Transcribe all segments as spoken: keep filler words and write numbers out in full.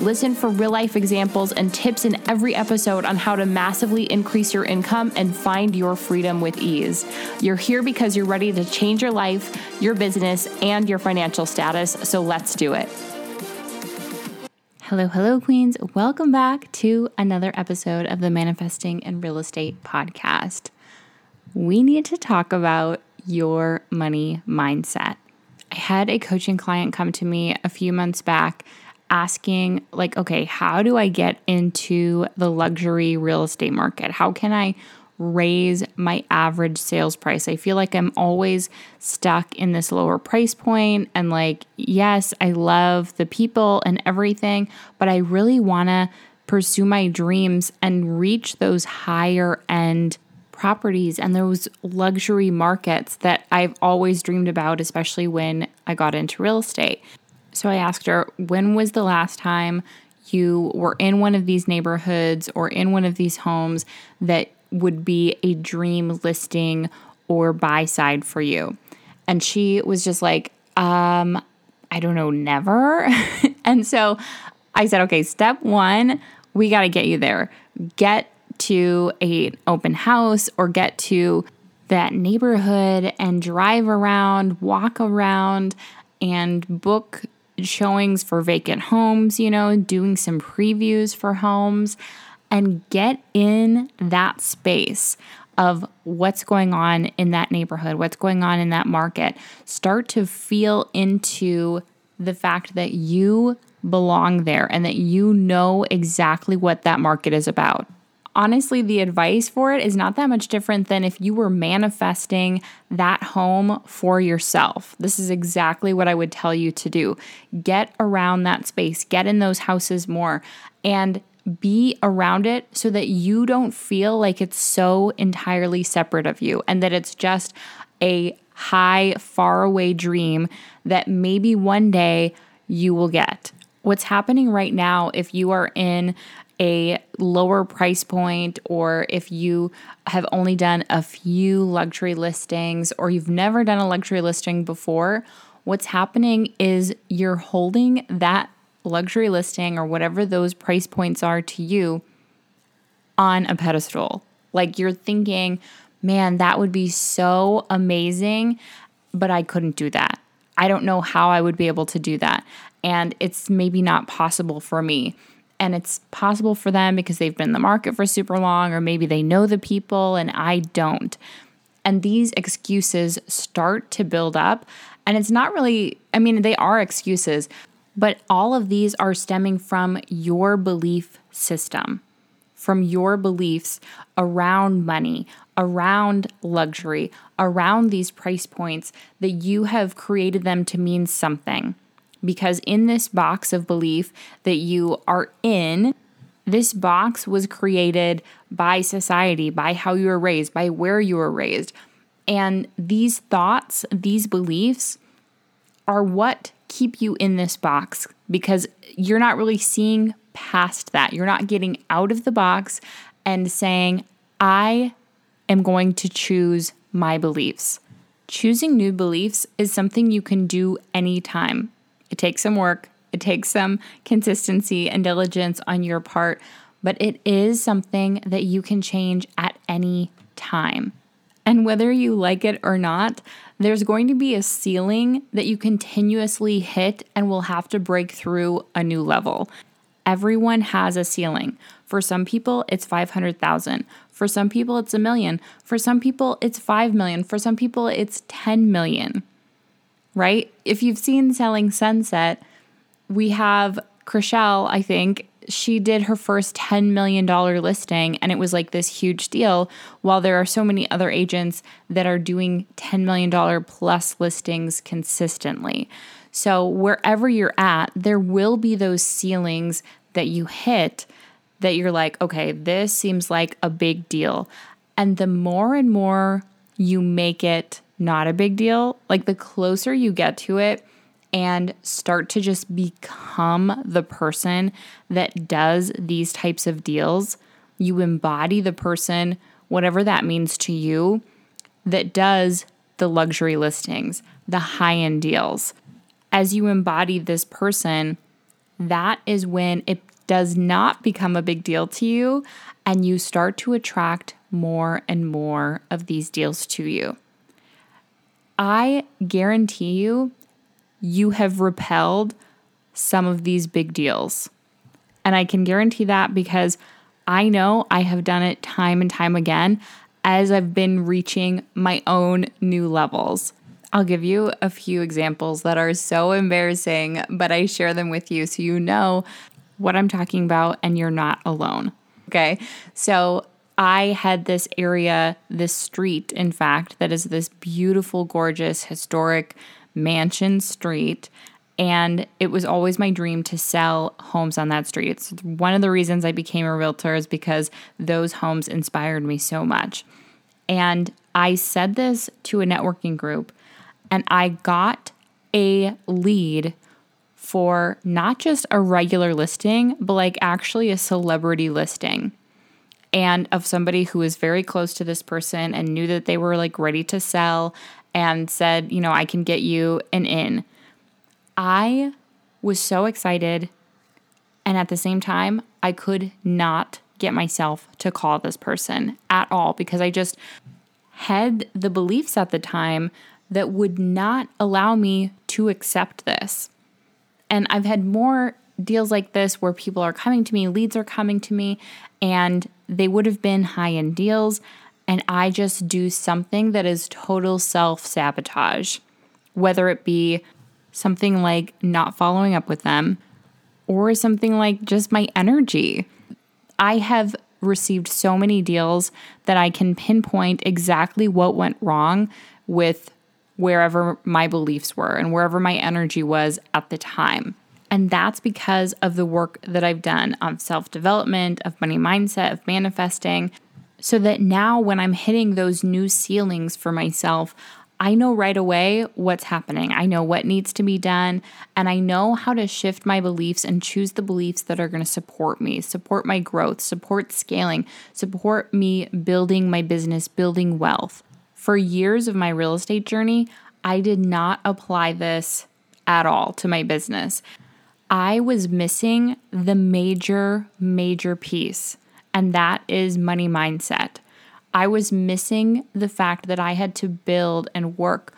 Listen for real-life examples and tips in every episode on how to massively increase your income and find your freedom with ease. You're here because you're ready to change your life, your business, and your financial status, so let's do it. Hello, hello, queens. Welcome back to another episode of the Manifesting and Real Estate podcast. We need to talk about your money mindset. I had a coaching client come to me a few months back asking like, okay, how do I get into the luxury real estate market? How can I raise my average sales price? I feel like I'm always stuck in this lower price point. And like, yes, I love the people and everything, but I really want to pursue my dreams and reach those higher end properties and those luxury markets that I've always dreamed about, especially when I got into real estate. So I asked her, when was the last time you were in one of these neighborhoods or in one of these homes that would be a dream listing or buy side for you? And she was just like, um, I don't know, never. And so I said, okay, step one, we got to get you there. Get to an open house or get to that neighborhood and drive around, walk around, and book showings for vacant homes, you know, doing some previews for homes and get in that space of what's going on in that neighborhood, what's going on in that market. Start to feel into the fact that you belong there and that you know exactly what that market is about. Honestly, the advice for it is not that much different than if you were manifesting that home for yourself. This is exactly what I would tell you to do. Get around that space, get in those houses more, and be around it so that you don't feel like it's so entirely separate of you and that it's just a high, faraway dream that maybe one day you will get. What's happening right now, if you are in a lower price point, or if you have only done a few luxury listings, or you've never done a luxury listing before, what's happening is you're holding that luxury listing or whatever those price points are to you on a pedestal. Like you're thinking, man, that would be so amazing, but I couldn't do that. I don't know how I would be able to do that. And it's maybe not possible for me. And it's possible for them because they've been in the market for super long, or maybe they know the people and I don't. And these excuses start to build up. And it's not really, I mean, they are excuses, but all of these are stemming from your belief system, from your beliefs around money, around luxury, around these price points that you have created them to mean something. Because in this box of belief that you are in, this box was created by society, by how you were raised, by where you were raised. And these thoughts, these beliefs are what keep you in this box because you're not really seeing past that. You're not getting out of the box and saying, I am going to choose my beliefs. Choosing new beliefs is something you can do anytime. It takes some work, it takes some consistency and diligence on your part, but it is something that you can change at any time. And whether you like it or not, there's going to be a ceiling that you continuously hit and will have to break through a new level. Everyone has a ceiling. For some people, it's five hundred thousand. For some people, it's a million. For some people, it's five million. For some people, it's ten million. Right? If you've seen Selling Sunset, we have Chrishell, I think, she did her first ten million dollars listing and it was like this huge deal, while there are so many other agents that are doing ten million dollars plus listings consistently. So wherever you're at, there will be those ceilings that you hit that you're like, okay, this seems like a big deal. And the more and more you make it not a big deal, like the closer you get to it and start to just become the person that does these types of deals, you embody the person, whatever that means to you, that does the luxury listings, the high-end deals. As you embody this person, that is when it does not become a big deal to you and you start to attract more and more of these deals to you. I guarantee you, you have repelled some of these big deals. And I can guarantee that because I know I have done it time and time again as I've been reaching my own new levels. I'll give you a few examples that are so embarrassing, but I share them with you so you know what I'm talking about and you're not alone. Okay, so I had this area, this street, in fact, that is this beautiful, gorgeous, historic mansion street, and it was always my dream to sell homes on that street. It's one of the reasons I became a realtor is because those homes inspired me so much. And I said this to a networking group, and I got a lead for not just a regular listing, but like actually a celebrity listing, and of somebody who was very close to this person and knew that they were like ready to sell and said, you know, I can get you an in. I was so excited, and at the same time, I could not get myself to call this person at all because I just had the beliefs at the time that would not allow me to accept this. And I've had more deals like this where people are coming to me, leads are coming to me, and they would have been high-end deals, and I just do something that is total self-sabotage, whether it be something like not following up with them or something like just my energy. I have received so many deals that I can pinpoint exactly what went wrong with wherever my beliefs were and wherever my energy was at the time. And that's because of the work that I've done on self-development, of money mindset, of manifesting, so that now when I'm hitting those new ceilings for myself, I know right away what's happening. I know what needs to be done, and I know how to shift my beliefs and choose the beliefs that are going to support me, support my growth, support scaling, support me building my business, building wealth. For years of my real estate journey, I did not apply this at all to my business. I was missing the major, major piece, and that is money mindset. I was missing the fact that I had to build and work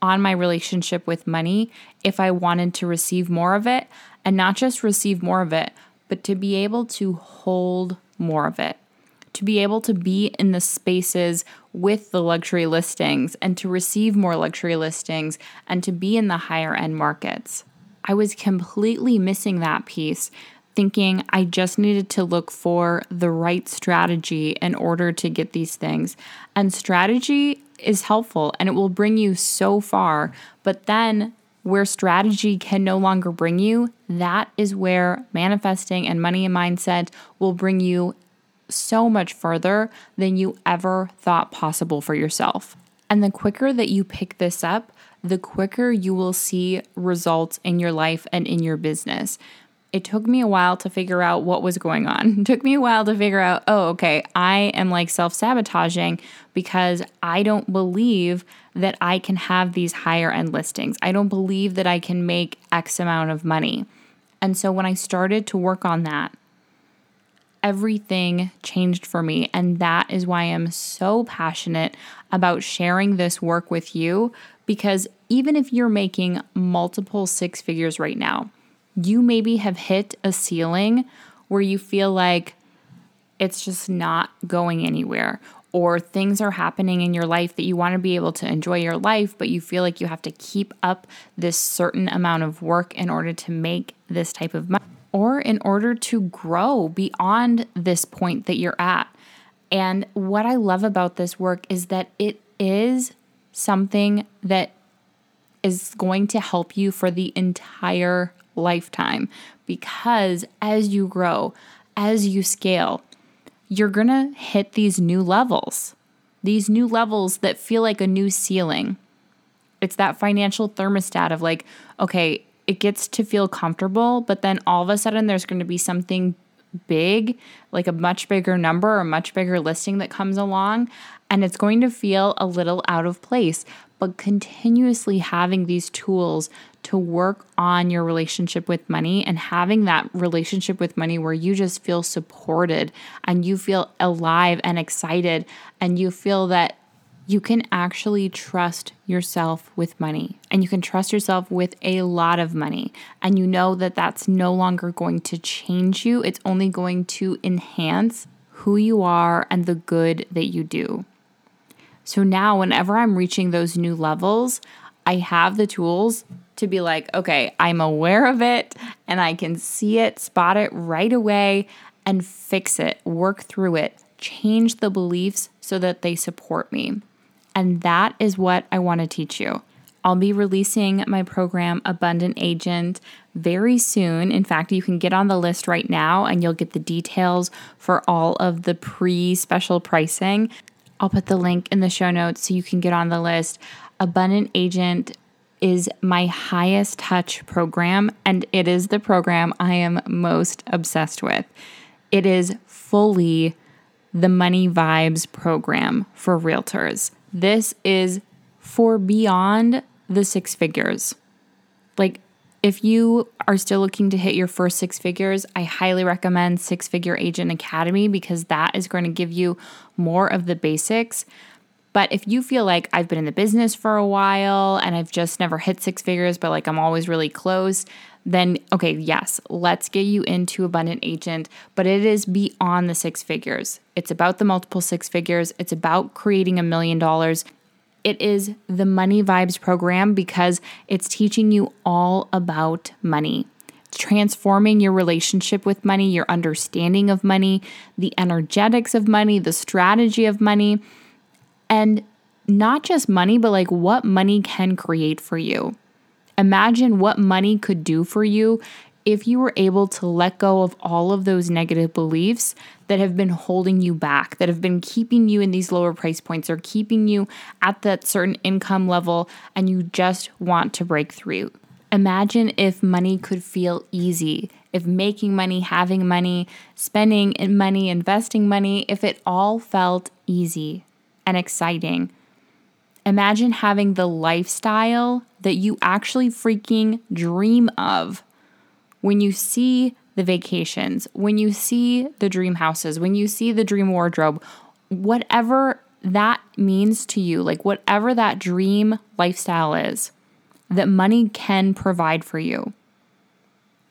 on my relationship with money if I wanted to receive more of it, and not just receive more of it, but to be able to hold more of it, to be able to be in the spaces with the luxury listings and to receive more luxury listings and to be in the higher end markets. I was completely missing that piece, thinking I just needed to look for the right strategy in order to get these things. And strategy is helpful and it will bring you so far, but then where strategy can no longer bring you, that is where manifesting and money and mindset will bring you so much further than you ever thought possible for yourself. And the quicker that you pick this up, the quicker you will see results in your life and in your business. It took me a while to figure out what was going on. It took me a while to figure out, oh, okay, I am like self-sabotaging because I don't believe that I can have these higher end listings. I don't believe that I can make X amount of money. And so when I started to work on that, everything changed for me. And that is why I'm so passionate about sharing this work with you, because even if you're making multiple six figures right now, you maybe have hit a ceiling where you feel like it's just not going anywhere, or things are happening in your life that you want to be able to enjoy your life, but you feel like you have to keep up this certain amount of work in order to make this type of money, or in order to grow beyond this point that you're at. And what I love about this work is that it is something that is going to help you for the entire lifetime, because as you grow, as you scale, you're going to hit these new levels, these new levels that feel like a new ceiling. It's that financial thermostat of like, okay, it gets to feel comfortable, but then all of a sudden there's going to be something big, like a much bigger number or a much bigger listing that comes along, and it's going to feel a little out of place. But continuously having these tools to work on your relationship with money and having that relationship with money where you just feel supported and you feel alive and excited and you feel that you can actually trust yourself with money, and you can trust yourself with a lot of money, and you know that that's no longer going to change you. It's only going to enhance who you are and the good that you do. So now whenever I'm reaching those new levels, I have the tools to be like, okay, I'm aware of it and I can see it, spot it right away and fix it, work through it, change the beliefs so that they support me. And that is what I want to teach you. I'll be releasing my program, Abundant Agent, very soon. In fact, you can get on the list right now and you'll get the details for all of the pre-special pricing. I'll put the link in the show notes so you can get on the list. Abundant Agent is my highest touch program, and it is the program I am most obsessed with. It is fully the Money Vibes program for realtors. This is for beyond the six figures. Like, if you are still looking to hit your first six figures, I highly recommend Six Figure Agent Academy because that is going to give you more of the basics. But if you feel like I've been in the business for a while and I've just never hit six figures, but like I'm always really close, then okay, yes, let's get you into Abundant Agent, but it is beyond the six figures. It's about the multiple six figures. It's about creating a million dollars. It is the Money Vibes program because it's teaching you all about money. It's transforming your relationship with money, your understanding of money, the energetics of money, the strategy of money, and not just money, but like what money can create for you. Imagine what money could do for you if you were able to let go of all of those negative beliefs that have been holding you back, that have been keeping you in these lower price points or keeping you at that certain income level, and you just want to break through. Imagine if money could feel easy, if making money, having money, spending money, investing money, if it all felt easy and exciting. Imagine having the lifestyle that you actually freaking dream of. When you see the vacations, when you see the dream houses, when you see the dream wardrobe, whatever that means to you, like whatever that dream lifestyle is that money can provide for you.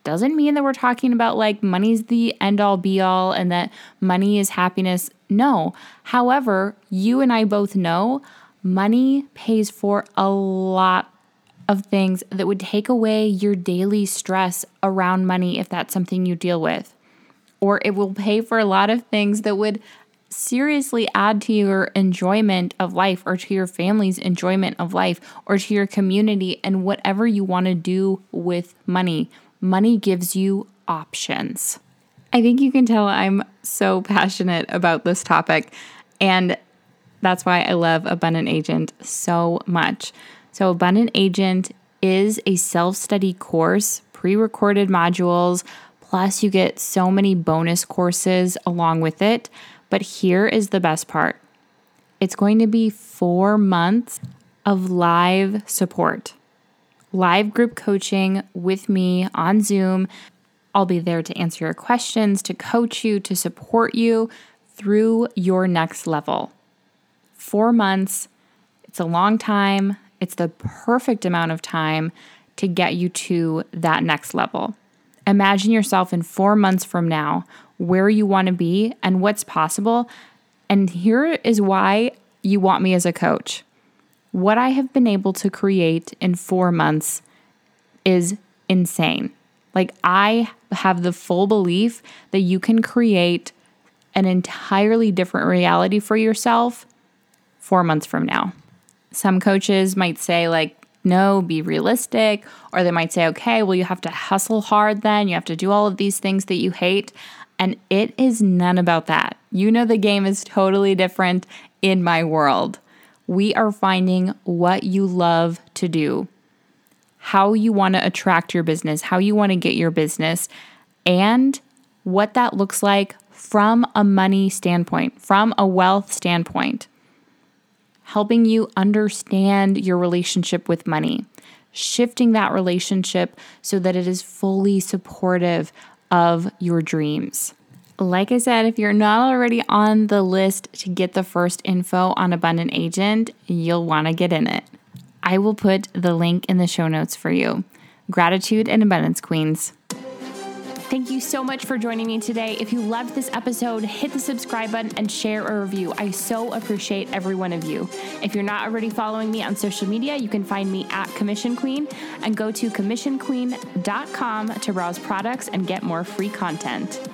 Doesn't mean that we're talking about like money's the end all be all and that money is happiness. No. However, you and I both know money pays for a lot of things that would take away your daily stress around money if that's something you deal with. Or it will pay for a lot of things that would seriously add to your enjoyment of life or to your family's enjoyment of life or to your community and whatever you want to do with money. Money gives you options. I think you can tell I'm so passionate about this topic, and that's why I love Abundant Agent so much. So Abundant Agent is a self-study course, pre-recorded modules, plus you get so many bonus courses along with it. But here is the best part. It's going to be four months of live support, live group coaching with me on Zoom. I'll be there to answer your questions, to coach you, to support you through your next level. Four months, it's a long time. It's the perfect amount of time to get you to that next level. Imagine yourself in four months from now, where you want to be and what's possible. And here is why you want me as a coach. What I have been able to create in four months is insane. Like, I have the full belief that you can create an entirely different reality for yourself four months from now. Some coaches might say like, no, be realistic. Or they might say, okay, well, you have to hustle hard then. You have to do all of these things that you hate. and it is none about that. You know, the game is totally different in my world. We are finding what you love to do, how you want to attract your business, how you want to get your business, and what that looks like from a money standpoint, from a wealth standpoint. Helping you understand your relationship with money, shifting that relationship so that it is fully supportive of your dreams. Like I said, if you're not already on the list to get the first info on Abundant Agent, you'll want to get in it. I will put the link in the show notes for you. Gratitude and abundance, queens. Thank you so much for joining me today. If you loved this episode, hit the subscribe button and share a review. I so appreciate every one of you. If you're not already following me on social media, you can find me at Commission Queen and go to commission queen dot com to browse products and get more free content.